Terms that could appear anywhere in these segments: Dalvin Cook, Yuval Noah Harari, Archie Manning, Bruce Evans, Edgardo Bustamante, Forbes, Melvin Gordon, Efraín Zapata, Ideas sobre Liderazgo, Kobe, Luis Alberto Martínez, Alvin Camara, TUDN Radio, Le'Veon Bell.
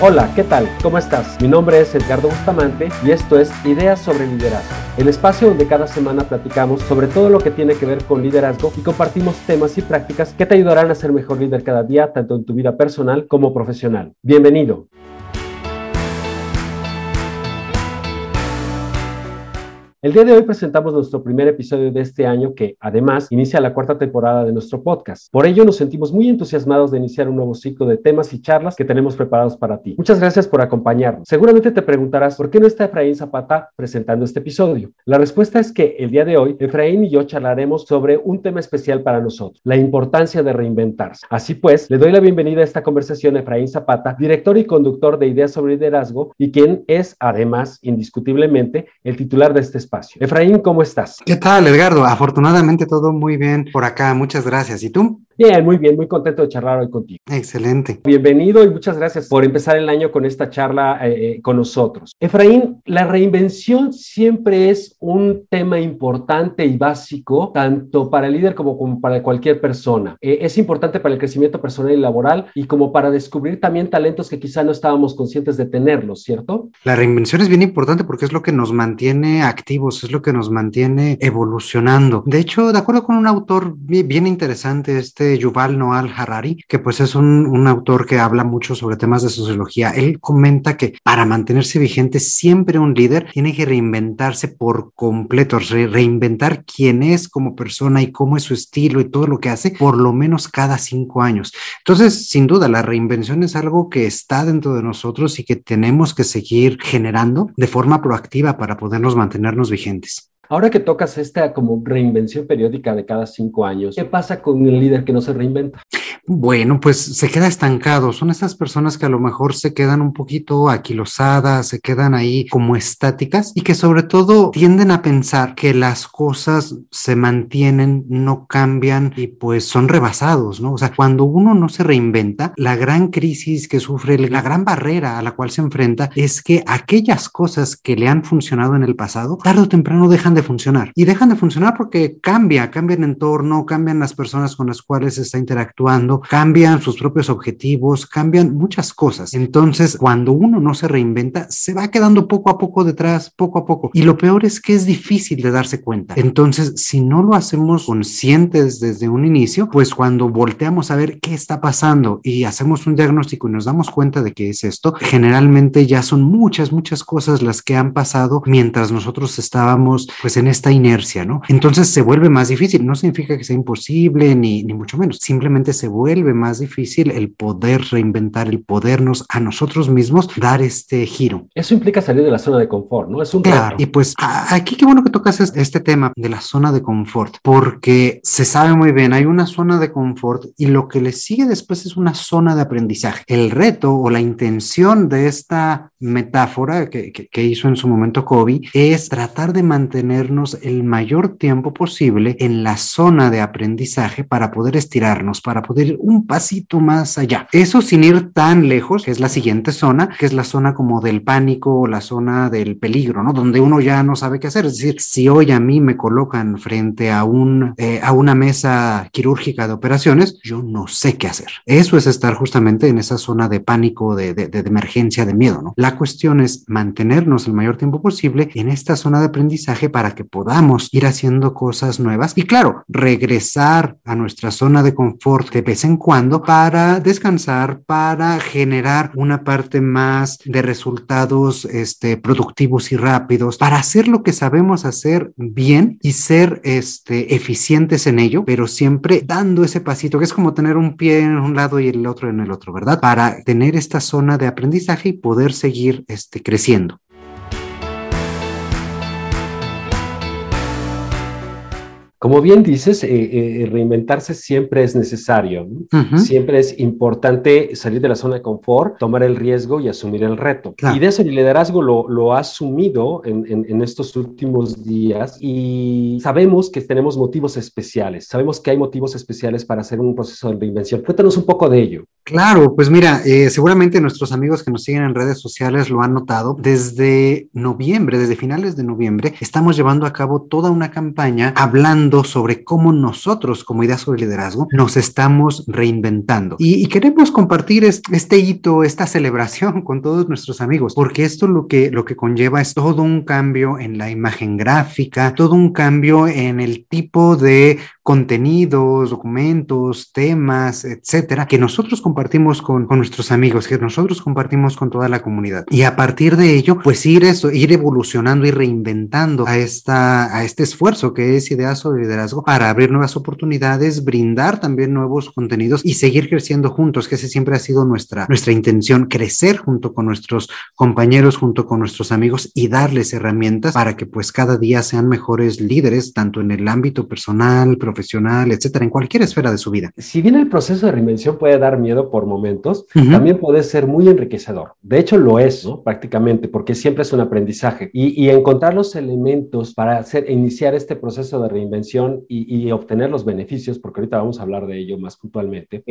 Hola, ¿qué tal? ¿Cómo estás? Mi nombre es Edgardo Bustamante y esto es Ideas sobre Liderazgo, el espacio donde cada semana platicamos sobre todo lo que tiene que ver con liderazgo y compartimos temas y prácticas que te ayudarán a ser mejor líder cada día, tanto en tu vida personal como profesional. Bienvenido. El día de hoy presentamos nuestro primer episodio de este año que, además, inicia la cuarta temporada de nuestro podcast. Por ello, nos sentimos muy entusiasmados de iniciar un nuevo ciclo de temas y charlas que tenemos preparados para ti. Muchas gracias por acompañarnos. Seguramente te preguntarás, ¿por qué no está Efraín Zapata presentando este episodio? La respuesta es que, el día de hoy, Efraín y yo charlaremos sobre un tema especial para nosotros, la importancia de reinventarse. Así pues, le doy la bienvenida a esta conversación a Efraín Zapata, director y conductor de Ideas sobre Liderazgo y quien es, además, indiscutiblemente, el titular de este espacio. Efraín, ¿cómo estás? ¿Qué tal, Edgardo? Afortunadamente todo muy bien por acá, muchas gracias. ¿Y tú? Bien, muy contento de charlar hoy contigo. Excelente. Bienvenido y muchas gracias por empezar el año con esta charla con nosotros. Efraín, la reinvención siempre es un tema importante y básico, tanto para el líder como para cualquier persona. Es importante para el crecimiento personal y laboral y como para descubrir también talentos que quizá no estábamos conscientes de tenerlos, ¿cierto? La reinvención es bien importante porque es lo que nos mantiene activos, es lo que nos mantiene evolucionando. De hecho, de acuerdo con un autor bien interesante, Yuval Noah Harari, que pues es un autor que habla mucho sobre temas de sociología. Él comenta que para mantenerse vigente siempre un líder tiene que reinventarse por completo, reinventar quién es como persona y cómo es su estilo y todo lo que hace por lo menos cada 5 años. Entonces, sin duda, la reinvención es algo que está dentro de nosotros y que tenemos que seguir generando de forma proactiva para podernos mantenernos vigentes. Ahora que tocas esta como reinvención periódica de cada 5 años, ¿qué pasa con el líder que no se reinventa? Bueno, pues se queda estancado. Son estas personas que a lo mejor se quedan un poquito aquilosadas, se quedan ahí como estáticas y que sobre todo tienden a pensar que las cosas se mantienen, no cambian y pues son rebasados, ¿no? O sea, cuando uno no se reinventa, la gran crisis que sufre, la gran barrera a la cual se enfrenta es que aquellas cosas que le han funcionado en el pasado, tarde o temprano dejan de funcionar. Y dejan de funcionar porque cambia el entorno, cambian las personas con las cuales se está interactuando, cambian sus propios objetivos, cambian muchas cosas. Entonces, cuando uno no se reinventa, se va quedando poco a poco detrás, poco a poco. Y lo peor es que es difícil de darse cuenta. Entonces, si no lo hacemos conscientes desde un inicio, pues cuando volteamos a ver qué está pasando y hacemos un diagnóstico y nos damos cuenta de qué es esto, generalmente ya son muchas cosas las que han pasado mientras nosotros estábamos pues en esta inercia, ¿no? Entonces se vuelve más difícil. No significa que sea imposible ni mucho menos. Simplemente se vuelve más difícil el poder reinventar, el podernos a nosotros mismos dar este giro. Eso implica salir de la zona de confort, ¿no? Es un claro, reto. Y pues aquí qué bueno que tocas este tema de la zona de confort, porque se sabe muy bien, hay una zona de confort y lo que le sigue después es una zona de aprendizaje. El reto o la intención de esta metáfora que hizo en su momento Kobe es tratar de mantenernos el mayor tiempo posible en la zona de aprendizaje para poder estirarnos, para poder un pasito más allá. Eso sin ir tan lejos, que es la siguiente zona, que es la zona como del pánico, la zona del peligro, ¿no? Donde uno ya no sabe qué hacer. Es decir, si hoy a mí me colocan frente a una mesa quirúrgica de operaciones, yo no sé qué hacer. Eso es estar justamente en esa zona de pánico, de emergencia, de miedo, ¿no? La cuestión es mantenernos el mayor tiempo posible en esta zona de aprendizaje para que podamos ir haciendo cosas nuevas y, claro, regresar a nuestra zona de confort de vez en cuando para descansar, para generar una parte más de resultados productivos y rápidos, para hacer lo que sabemos hacer bien y ser eficientes en ello, pero siempre dando ese pasito, que es como tener un pie en un lado y el otro en el otro, ¿verdad? Para tener esta zona de aprendizaje y poder seguir creciendo. Como bien dices, reinventarse siempre es necesario, ¿no? Uh-huh. Siempre es importante salir de la zona de confort, tomar el riesgo y asumir el reto. Claro. Y de eso el liderazgo lo ha asumido en estos últimos días y sabemos que tenemos motivos especiales. Sabemos que hay motivos especiales para hacer un proceso de reinvención. Cuéntanos un poco de ello. Claro, pues mira, seguramente nuestros amigos que nos siguen en redes sociales lo han notado. Desde finales de noviembre, estamos llevando a cabo toda una campaña hablando hablando sobre cómo nosotros, como Ideas sobre Liderazgo, nos estamos reinventando. Y queremos compartir este hito, esta celebración con todos nuestros amigos, porque esto lo que conlleva es todo un cambio en la imagen gráfica, todo un cambio en el tipo de contenidos, documentos, temas, etcétera, que nosotros compartimos con nuestros amigos, que nosotros compartimos con toda la comunidad. Y a partir de ello, pues ir evolucionando y reinventando a este esfuerzo que es Ideas sobre Liderazgo, para abrir nuevas oportunidades, brindar también nuevos contenidos y seguir creciendo juntos, que ese siempre ha sido nuestra intención, crecer junto con nuestros compañeros, junto con nuestros amigos, y darles herramientas para que pues cada día sean mejores líderes, tanto en el ámbito personal, profesional, etcétera, en cualquier esfera de su vida. Si bien el proceso de reinvención puede dar miedo por momentos, también puede ser muy enriquecedor. De hecho lo es, ¿no? Prácticamente, porque siempre es un aprendizaje y encontrar los elementos para iniciar este proceso de reinvención y obtener los beneficios, porque ahorita vamos a hablar de ello más puntualmente,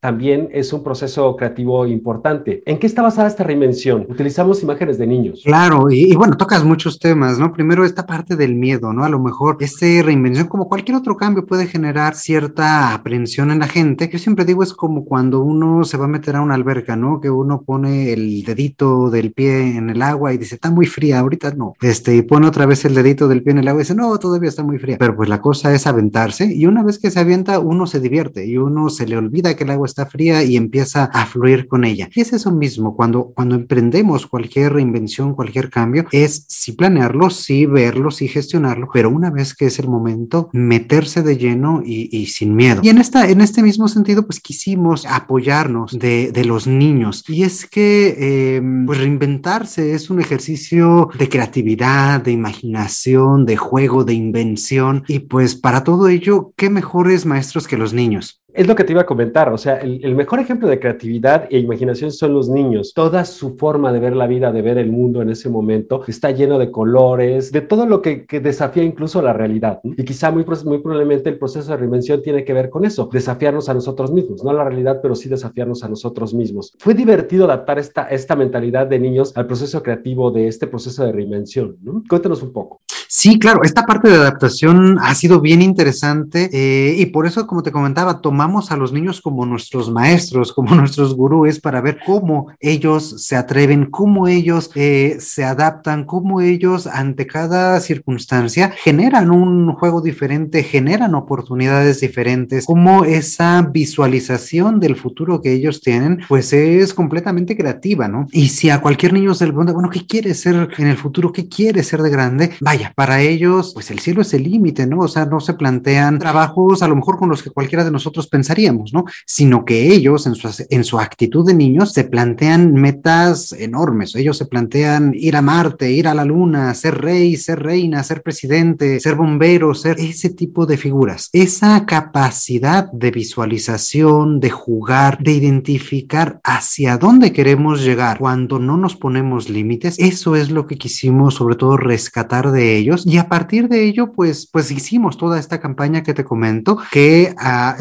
también es un proceso creativo importante. ¿En qué está basada esta reinvención? Utilizamos imágenes de niños. Claro, y bueno, tocas muchos temas, ¿no? Primero esta parte del miedo, ¿no? A lo mejor esta reinvención, como cualquier otro cambio, puede generar cierta aprensión en la gente. Yo siempre digo, es como cuando uno se va a meter a una alberca, ¿no? Que uno pone el dedito del pie en el agua y dice, está muy fría, ahorita no. Y pone otra vez el dedito del pie en el agua y dice, no, todavía está muy fría. Pero pues la cosa es aventarse, y una vez que se avienta, uno se divierte y uno se le olvida que el agua está fría y empieza a fluir con ella. Y es eso mismo, cuando emprendemos cualquier reinvención, cualquier cambio, es sí planearlo, sí verlo, sí gestionarlo, pero una vez que es el momento, meterse de lleno y sin miedo. Y en este mismo sentido, pues quisimos apoyarnos de los niños. Y es que pues reinventarse es un ejercicio de creatividad, de imaginación, de juego, de invención, y pues para todo ello, ¿qué mejores maestros que los niños? Es lo que te iba a comentar, o sea, el mejor ejemplo de creatividad e imaginación son los niños. Toda su forma de ver la vida, de ver el mundo en ese momento, está lleno de colores, de todo lo que desafía incluso la realidad, ¿no? Y quizá muy probablemente el proceso de reinvención tiene que ver con eso, desafiarnos a nosotros mismos, no a la realidad, pero sí desafiarnos a nosotros mismos. Fue divertido adaptar esta mentalidad de niños al proceso creativo de este proceso de reinvención, ¿no? Cuéntanos un poco. Sí, claro, esta parte de adaptación ha sido bien interesante, y por eso, como te comentaba, tomamos a los niños como nuestros maestros, como nuestros gurúes, para ver cómo ellos se atreven, cómo ellos se adaptan, cómo ellos ante cada circunstancia generan un juego diferente, generan oportunidades diferentes, cómo esa visualización del futuro que ellos tienen pues es completamente creativa, ¿no? Y si a cualquier niño se le pregunta, bueno, ¿qué quiere ser en el futuro? ¿Qué quiere ser de grande? Vaya, para ellos, pues el cielo es el límite, ¿no? O sea, no se plantean trabajos a lo mejor con los que cualquiera de nosotros pensaríamos, ¿no? Sino que ellos, en su actitud de niños, se plantean metas enormes. Ellos se plantean ir a Marte, ir a la Luna, ser rey, ser reina, ser presidente, ser bombero, ser ese tipo de figuras. Esa capacidad de visualización, de jugar, de identificar hacia dónde queremos llegar cuando no nos ponemos límites, eso es lo que quisimos sobre todo rescatar de ellos. Y a partir de ello, pues hicimos toda esta campaña que te comento, que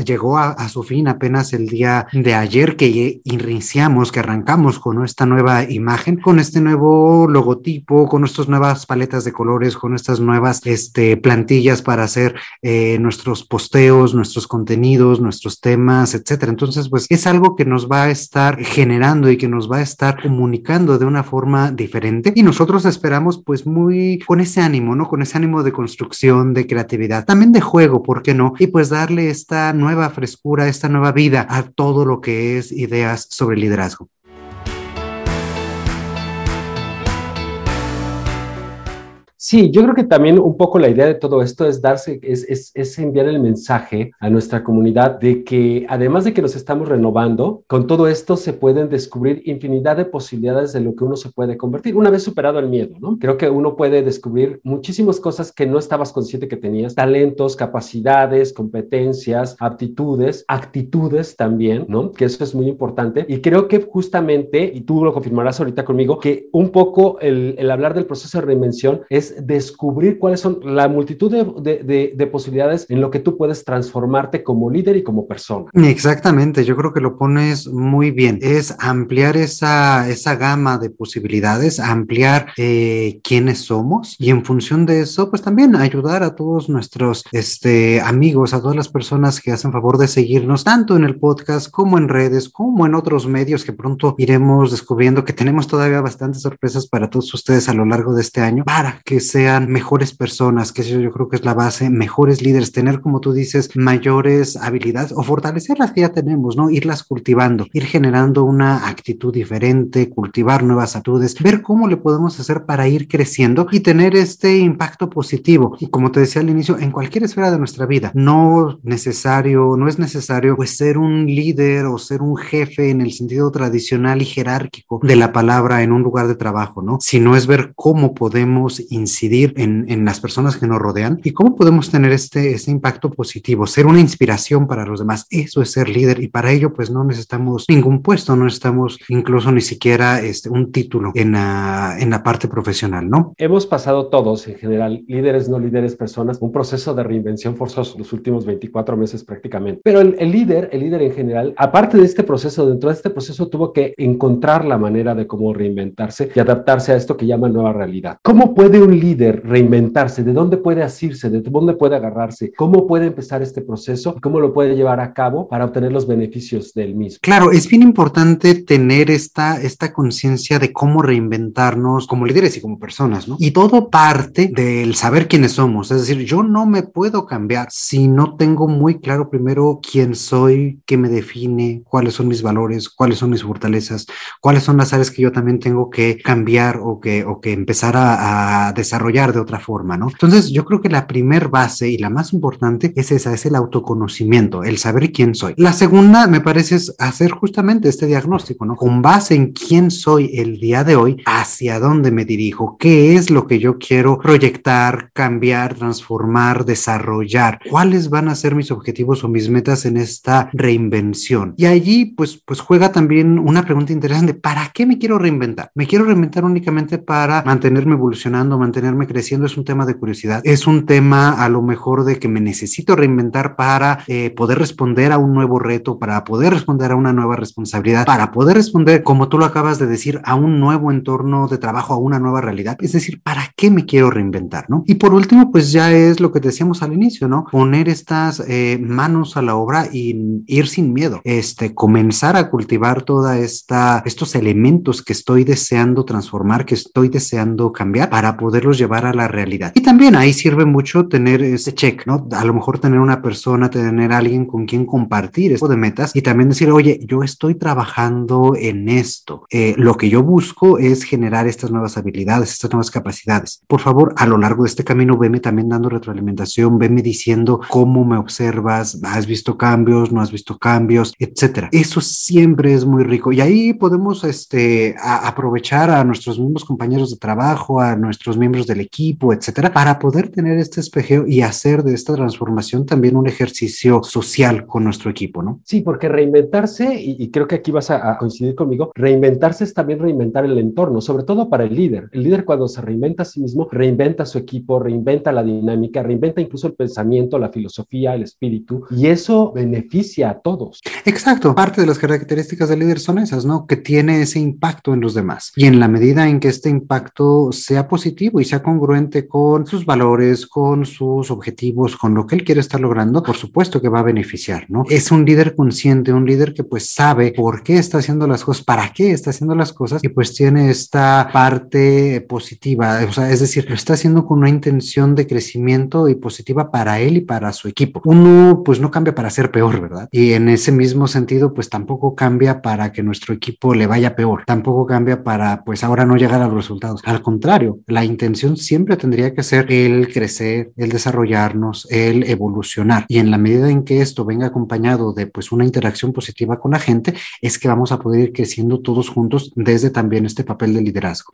llegó a su fin apenas el día de ayer, que iniciamos, que arrancamos con esta nueva imagen, con este nuevo logotipo, con nuestras nuevas paletas de colores, con estas nuevas plantillas para hacer nuestros posteos, nuestros contenidos, nuestros temas, etcétera. Entonces, pues es algo que nos va a estar generando y que nos va a estar comunicando de una forma diferente. Y nosotros esperamos, pues, muy con ese ánimo, ¿no? Con ese ánimo de construcción, de creatividad, también de juego, ¿por qué no? Y pues darle esta nueva frescura, esta nueva vida a todo lo que es Ideas sobre Liderazgo. Sí, yo creo que también un poco la idea de todo esto es es enviar el mensaje a nuestra comunidad de que, además de que nos estamos renovando, con todo esto se pueden descubrir infinidad de posibilidades de lo que uno se puede convertir una vez superado el miedo, ¿no? Creo que uno puede descubrir muchísimas cosas que no estabas consciente que tenías, talentos, capacidades, competencias, aptitudes, actitudes también, ¿no? Que eso es muy importante, y creo que justamente, y tú lo confirmarás ahorita conmigo, que un poco el hablar del proceso de reinvención es descubrir cuáles son la multitud de posibilidades en lo que tú puedes transformarte como líder y como persona. Exactamente, yo creo que lo pones muy bien. Es ampliar esa gama de posibilidades, ampliar quiénes somos y en función de eso, pues también ayudar a todos nuestros amigos, a todas las personas que hacen favor de seguirnos tanto en el podcast como en redes, como en otros medios que pronto iremos descubriendo, que tenemos todavía bastantes sorpresas para todos ustedes a lo largo de este año, para que sean mejores personas, que eso yo creo que es la base, mejores líderes, tener, como tú dices, mayores habilidades o fortalecer las que ya tenemos, ¿no? Irlas cultivando, ir generando una actitud diferente, cultivar nuevas actitudes, ver cómo le podemos hacer para ir creciendo y tener este impacto positivo. Y como te decía al inicio, en cualquier esfera de nuestra vida, no es necesario pues ser un líder o ser un jefe en el sentido tradicional y jerárquico de la palabra en un lugar de trabajo, ¿no? Sino es ver cómo podemos incidir en las personas que nos rodean y cómo podemos tener este impacto positivo, ser una inspiración para los demás. Eso es ser líder y para ello pues no necesitamos ningún puesto, no necesitamos incluso ni siquiera un título en la parte profesional, ¿no? Hemos pasado todos en general, líderes, no líderes, personas, un proceso de reinvención forzoso los últimos 24 meses prácticamente. Pero el líder en general, aparte de este proceso, dentro de este proceso tuvo que encontrar la manera de cómo reinventarse y adaptarse a esto que llama nueva realidad. ¿Cómo puede un líder reinventarse? ¿De dónde puede asirse? ¿De dónde puede agarrarse? ¿Cómo puede empezar este proceso? ¿Cómo lo puede llevar a cabo para obtener los beneficios del mismo? Claro, es bien importante tener esta conciencia de cómo reinventarnos como líderes y como personas, ¿no? Y todo parte del saber quiénes somos. Es decir, yo no me puedo cambiar si no tengo muy claro primero quién soy, qué me define, cuáles son mis valores, cuáles son mis fortalezas, cuáles son las áreas que yo también tengo que cambiar o que empezar a desarrollar de otra forma, ¿no? Entonces, yo creo que la primer base y la más importante es esa, es el autoconocimiento, el saber quién soy. La segunda, me parece, es hacer justamente este diagnóstico, ¿no? Con base en quién soy el día de hoy, hacia dónde me dirijo, qué es lo que yo quiero proyectar, cambiar, transformar, desarrollar, cuáles van a ser mis objetivos o mis metas en esta reinvención. Y allí, pues juega también una pregunta interesante. ¿Para qué me quiero reinventar? ¿Me quiero reinventar únicamente para mantenerme evolucionando, mantenerme creciendo? Es un tema de curiosidad, es un tema a lo mejor de que me necesito reinventar para poder responder a un nuevo reto, para poder responder a una nueva responsabilidad, para poder responder, como tú lo acabas de decir, a un nuevo entorno de trabajo, a una nueva realidad. Es decir, ¿para qué me quiero reinventar, no? Y por último, pues ya es lo que decíamos al inicio, ¿no? Poner estas manos a la obra y ir sin miedo, comenzar a cultivar toda estos elementos que estoy deseando transformar, que estoy deseando cambiar para poderlos llevar a la realidad. Y también ahí sirve mucho tener ese check, ¿no? A lo mejor tener una persona, tener alguien con quien compartir esto de metas y también decir, oye, yo estoy trabajando en esto. Lo que yo busco es generar estas nuevas habilidades, estas nuevas capacidades. Por favor, a lo largo de este camino, veme también dando retroalimentación, veme diciendo cómo me observas, ¿has visto cambios? ¿No has visto cambios? Etcétera. Eso siempre es muy rico y ahí podemos aprovechar a nuestros mismos compañeros de trabajo, a nuestros miembros del equipo, etcétera, para poder tener este espejeo y hacer de esta transformación también un ejercicio social con nuestro equipo, ¿no? Sí, porque reinventarse, y creo que aquí vas a coincidir conmigo, reinventarse es también reinventar el entorno, sobre todo para el líder. El líder, cuando se reinventa a sí mismo, reinventa su equipo, reinventa la dinámica, reinventa incluso el pensamiento, la filosofía, el espíritu, y eso beneficia a todos. Exacto, parte de las características del líder son esas, ¿no? Que tiene ese impacto en los demás, y en la medida en que este impacto sea positivo y sea congruente con sus valores, con sus objetivos, con lo que él quiere estar logrando, por supuesto que va a beneficiar, ¿no? Es un líder consciente, un líder que pues sabe por qué está haciendo las cosas, para qué está haciendo las cosas y pues tiene esta parte positiva, o sea, es decir, lo está haciendo con una intención de crecimiento y positiva para él y para su equipo. Uno pues no cambia para ser peor, ¿verdad? Y en ese mismo sentido pues tampoco cambia para que nuestro equipo le vaya peor, tampoco cambia para pues ahora no llegar a los resultados. Al contrario, la intención siempre tendría que ser el crecer, el desarrollarnos, el evolucionar, y en la medida en que esto venga acompañado de pues una interacción positiva con la gente, es que vamos a poder ir creciendo todos juntos desde también este papel de liderazgo.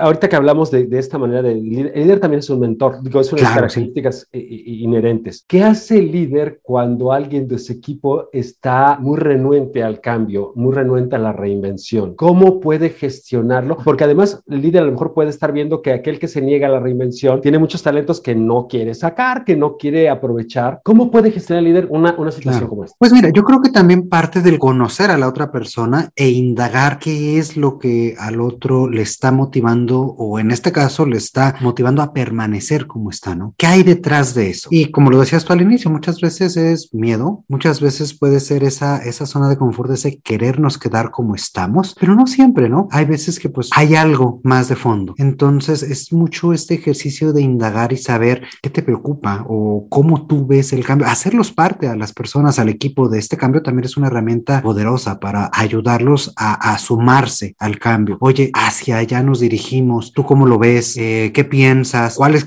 ahorita que hablamos de esta manera de líder, el líder también es un mentor, digo, es una de las características inherentes. ¿Qué hace el líder cuando alguien de su equipo está muy renuente al cambio, muy renuente a la reinvención? ¿Cómo puede gestionarlo? Porque además el líder a lo mejor puede estar viendo que aquel que se niega a la reinvención tiene muchos talentos que no quiere sacar, que no quiere aprovechar. ¿Cómo puede gestionar el líder una situación como esta? Pues mira, yo creo que también parte del conocer a la otra persona e indagar qué es lo que al otro le está motivando, o en este caso le está motivando a permanecer como está, ¿no? ¿Qué hay detrás de eso? Y como lo decías tú al inicio, muchas veces es miedo, muchas veces puede ser esa zona de confort, ese querernos quedar como estamos, pero no siempre, ¿no? Hay veces que pues hay algo más de fondo. Entonces es mucho este ejercicio de indagar y saber qué te preocupa o cómo tú ves el cambio, hacerlos parte a las personas, al equipo de este cambio también es una herramienta poderosa para ayudarlos a sumarse al cambio. Oye, hacia allá nos dirigimos, ¿tú cómo lo ves? ¿Qué piensas? ¿Cuáles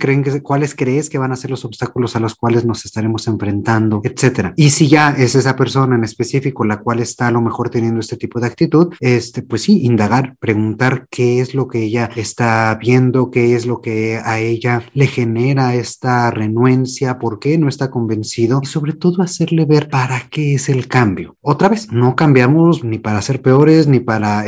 crees que van a ser los obstáculos a los cuales nos estaremos enfrentando? Etcétera. Y si ya es esa persona en específico la cual está a lo mejor teniendo este tipo de actitud, pues sí, indagar, preguntar qué es lo que ella está viendo, qué es lo que a ella le genera esta renuencia, por qué no está convencido y sobre todo hacerle ver para qué es el cambio. Otra vez, no cambiamos ni para ser peores, ni para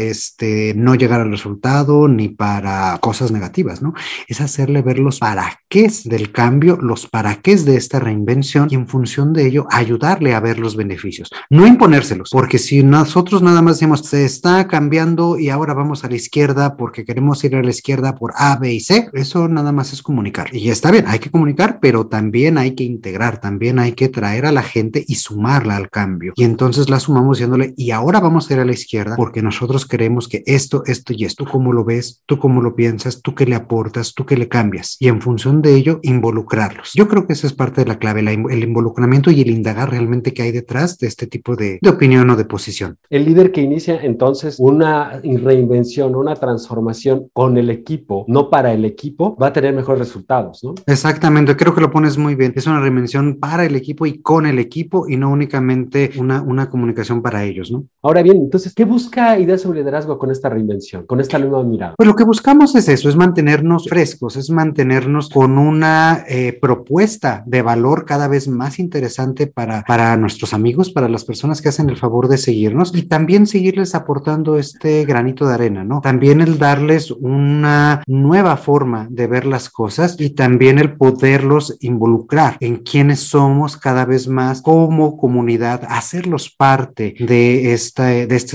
no llegar al resultado, ni para cosas negativas, ¿no? Es hacerle ver los para qués del cambio, los para qués de esta reinvención y en función de ello ayudarle a ver los beneficios, no imponérselos, porque si nosotros nada más decimos se está cambiando y ahora vamos a la izquierda porque queremos ir a la izquierda por A, B y C, eso nada más es comunicar y está bien, hay que comunicar, pero también hay que integrar, también hay que traer a la gente y sumarla al cambio y entonces la sumamos diciéndole y ahora vamos a ir a la izquierda porque nosotros creemos que esto y esto, ¿tú cómo lo ves? ¿Tú cómo lo piensas? ¿Tú qué le aportas? ¿Tú qué le cambias? Y en función de ello involucrarlos. Yo creo que esa es parte de la clave, el involucramiento y el indagar realmente qué hay detrás de este tipo de opinión o de posición. El líder que inicia entonces una reinvención, una transformación con el equipo, no para el equipo, va a tener mejores resultados, ¿no? Exactamente, creo que lo pones muy bien. Es una reinvención para el equipo y con el equipo y no únicamente una comunicación para ellos, ¿no? Ahora bien, entonces, ¿qué busca Ideas sobre Liderazgo con esta reinvención, con esta nueva mirada? Pues lo que buscamos es eso, es mantenernos frescos, es mantenernos con una propuesta de valor cada vez más interesante para nuestros amigos, para las personas que hacen el favor de seguirnos y también seguirles aportando este granito de arena, ¿no? También el darles una nueva forma de ver las cosas y también el poderlos involucrar en quiénes somos cada vez más como comunidad, hacerlos parte de este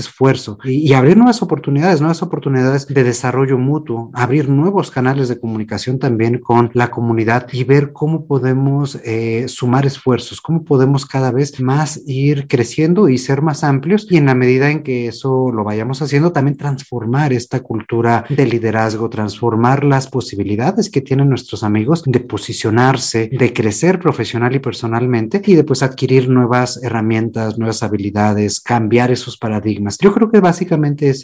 esfuerzo y abrir nuevas oportunidades de desarrollo mutuo, abrir nuevos canales de comunicación también con la comunidad y ver cómo podemos sumar esfuerzos, cómo podemos cada vez más ir creciendo y ser más amplios y en la medida en que eso lo vayamos haciendo también transformar esta cultura de liderazgo, transformar las posibilidades que tienen nuestros amigos de posicionarse, de crecer profesional y personalmente y de pues adquirir nuevas herramientas, nuevas habilidades, cambiar esos paradigmas. Yo creo que básicamente es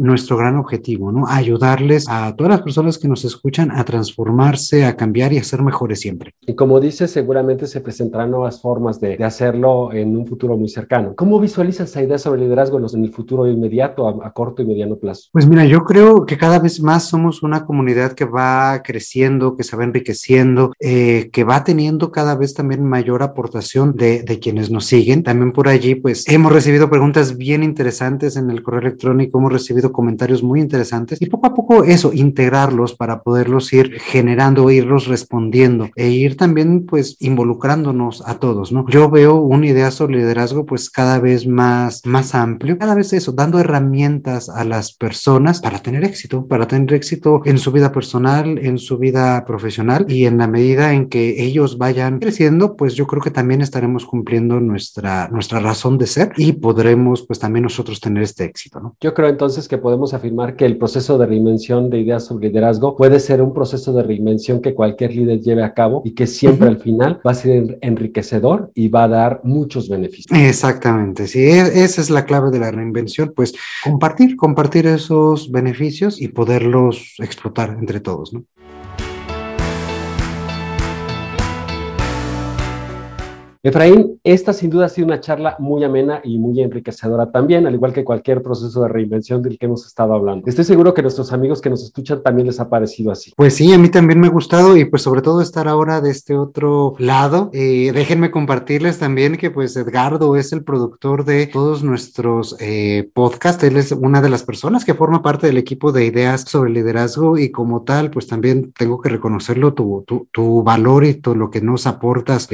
nuestro gran objetivo, ¿no? Ayudarles a todas las personas que nos escuchan a transformarse, a cambiar y a ser mejores siempre. Y como dices, seguramente se presentarán nuevas formas de hacerlo en un futuro muy cercano. ¿Cómo visualizas esa idea sobre liderazgo en el futuro inmediato, a corto y mediano plazo? Pues mira, yo creo que cada vez más somos una comunidad que va creciendo, que se va enriqueciendo, que va teniendo cada vez también mayor aportación de quienes nos siguen. También por allí, pues, hemos recibido preguntas bien interesantes en el correo electrónico, hemos recibido comentarios muy interesantes y poco a poco eso, integrarlos para poderlos ir generando, irlos respondiendo e ir también pues involucrándonos a todos, ¿no? Yo veo una idea sobre liderazgo pues cada vez más amplio, cada vez eso, dando herramientas a las personas para tener éxito en su vida personal, en su vida profesional y en la medida en que ellos vayan creciendo pues yo creo que también estaremos cumpliendo nuestra razón de ser y podremos pues también nosotros tener este éxito, ¿no? Yo creo entonces que podemos afirmar que el proceso de reinvención de Ideas sobre Liderazgo puede ser un proceso de reinvención que cualquier líder lleve a cabo y que siempre al final va a ser enriquecedor y va a dar muchos beneficios. Exactamente, sí, esa es la clave de la reinvención, pues compartir esos beneficios y poderlos explotar entre todos, ¿no? Efraín, esta sin duda ha sido una charla muy amena y muy enriquecedora también, al igual que cualquier proceso de reinvención del que hemos estado hablando. Estoy seguro que nuestros amigos que nos escuchan también les ha parecido así. Pues sí, a mí también me ha gustado y pues sobre todo estar ahora de este otro lado. Déjenme compartirles también que pues Edgardo es el productor de todos nuestros podcasts. Él es una de las personas que forma parte del equipo de Ideas sobre Liderazgo y como tal pues también tengo que reconocerlo, tu valor y todo lo que nos aportas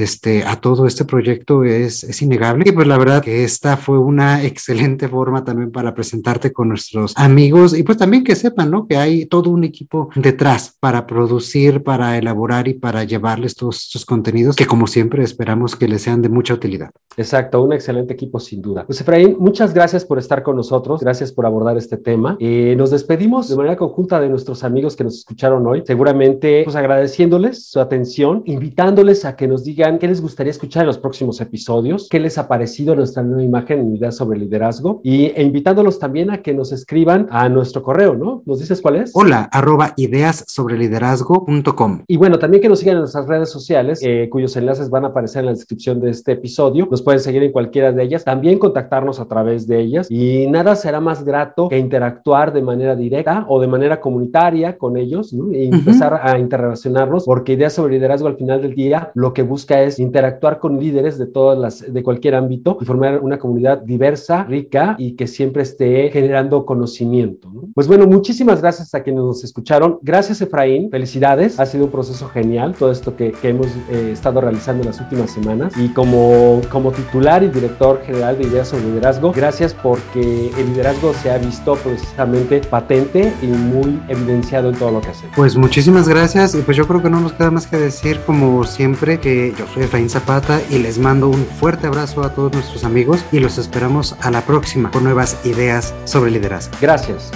a todo este proyecto es innegable y pues la verdad que esta fue una excelente forma también para presentarte con nuestros amigos y pues también que sepan, ¿no?, que hay todo un equipo detrás para producir, para elaborar y para llevarles todos estos contenidos que como siempre esperamos que les sean de mucha utilidad. Exacto, un excelente equipo sin duda. Pues Efraín, muchas gracias por estar con nosotros, gracias por abordar este tema. Nos despedimos de manera conjunta de nuestros amigos que nos escucharon hoy, seguramente pues agradeciéndoles su atención, invitándoles a que nos digan qué les gustaría escuchar en los próximos episodios, qué les ha parecido nuestra nueva imagen en Ideas sobre Liderazgo e invitándolos también a que nos escriban a nuestro correo, ¿no? ¿Nos dices cuál es? hola@ideassobreliderazgo.com. Y bueno, también que nos sigan en nuestras redes sociales, cuyos enlaces van a aparecer en la descripción de este episodio. Nos pueden seguir en cualquiera de ellas, también contactarnos a través de ellas y nada será más grato que interactuar de manera directa o de manera comunitaria con ellos, ¿no? Y empezar a interrelacionarnos, porque Ideas sobre Liderazgo al final del día lo que busca es interactuar con líderes de cualquier ámbito y formar una comunidad diversa, rica y que siempre esté generando conocimiento, ¿no? Pues bueno, muchísimas gracias a quienes nos escucharon. Gracias, Efraín. Felicidades. Ha sido un proceso genial todo esto que hemos estado realizando en las últimas semanas y como titular y director general de Ideas sobre Liderazgo, gracias porque el liderazgo se ha visto precisamente patente y muy evidenciado en todo lo que hacemos. Pues muchísimas gracias y pues yo creo que no nos queda más que decir como siempre que yo soy Efraín Zapata y les mando un fuerte abrazo a todos nuestros amigos y los esperamos a la próxima con nuevas ideas sobre liderazgo. Gracias.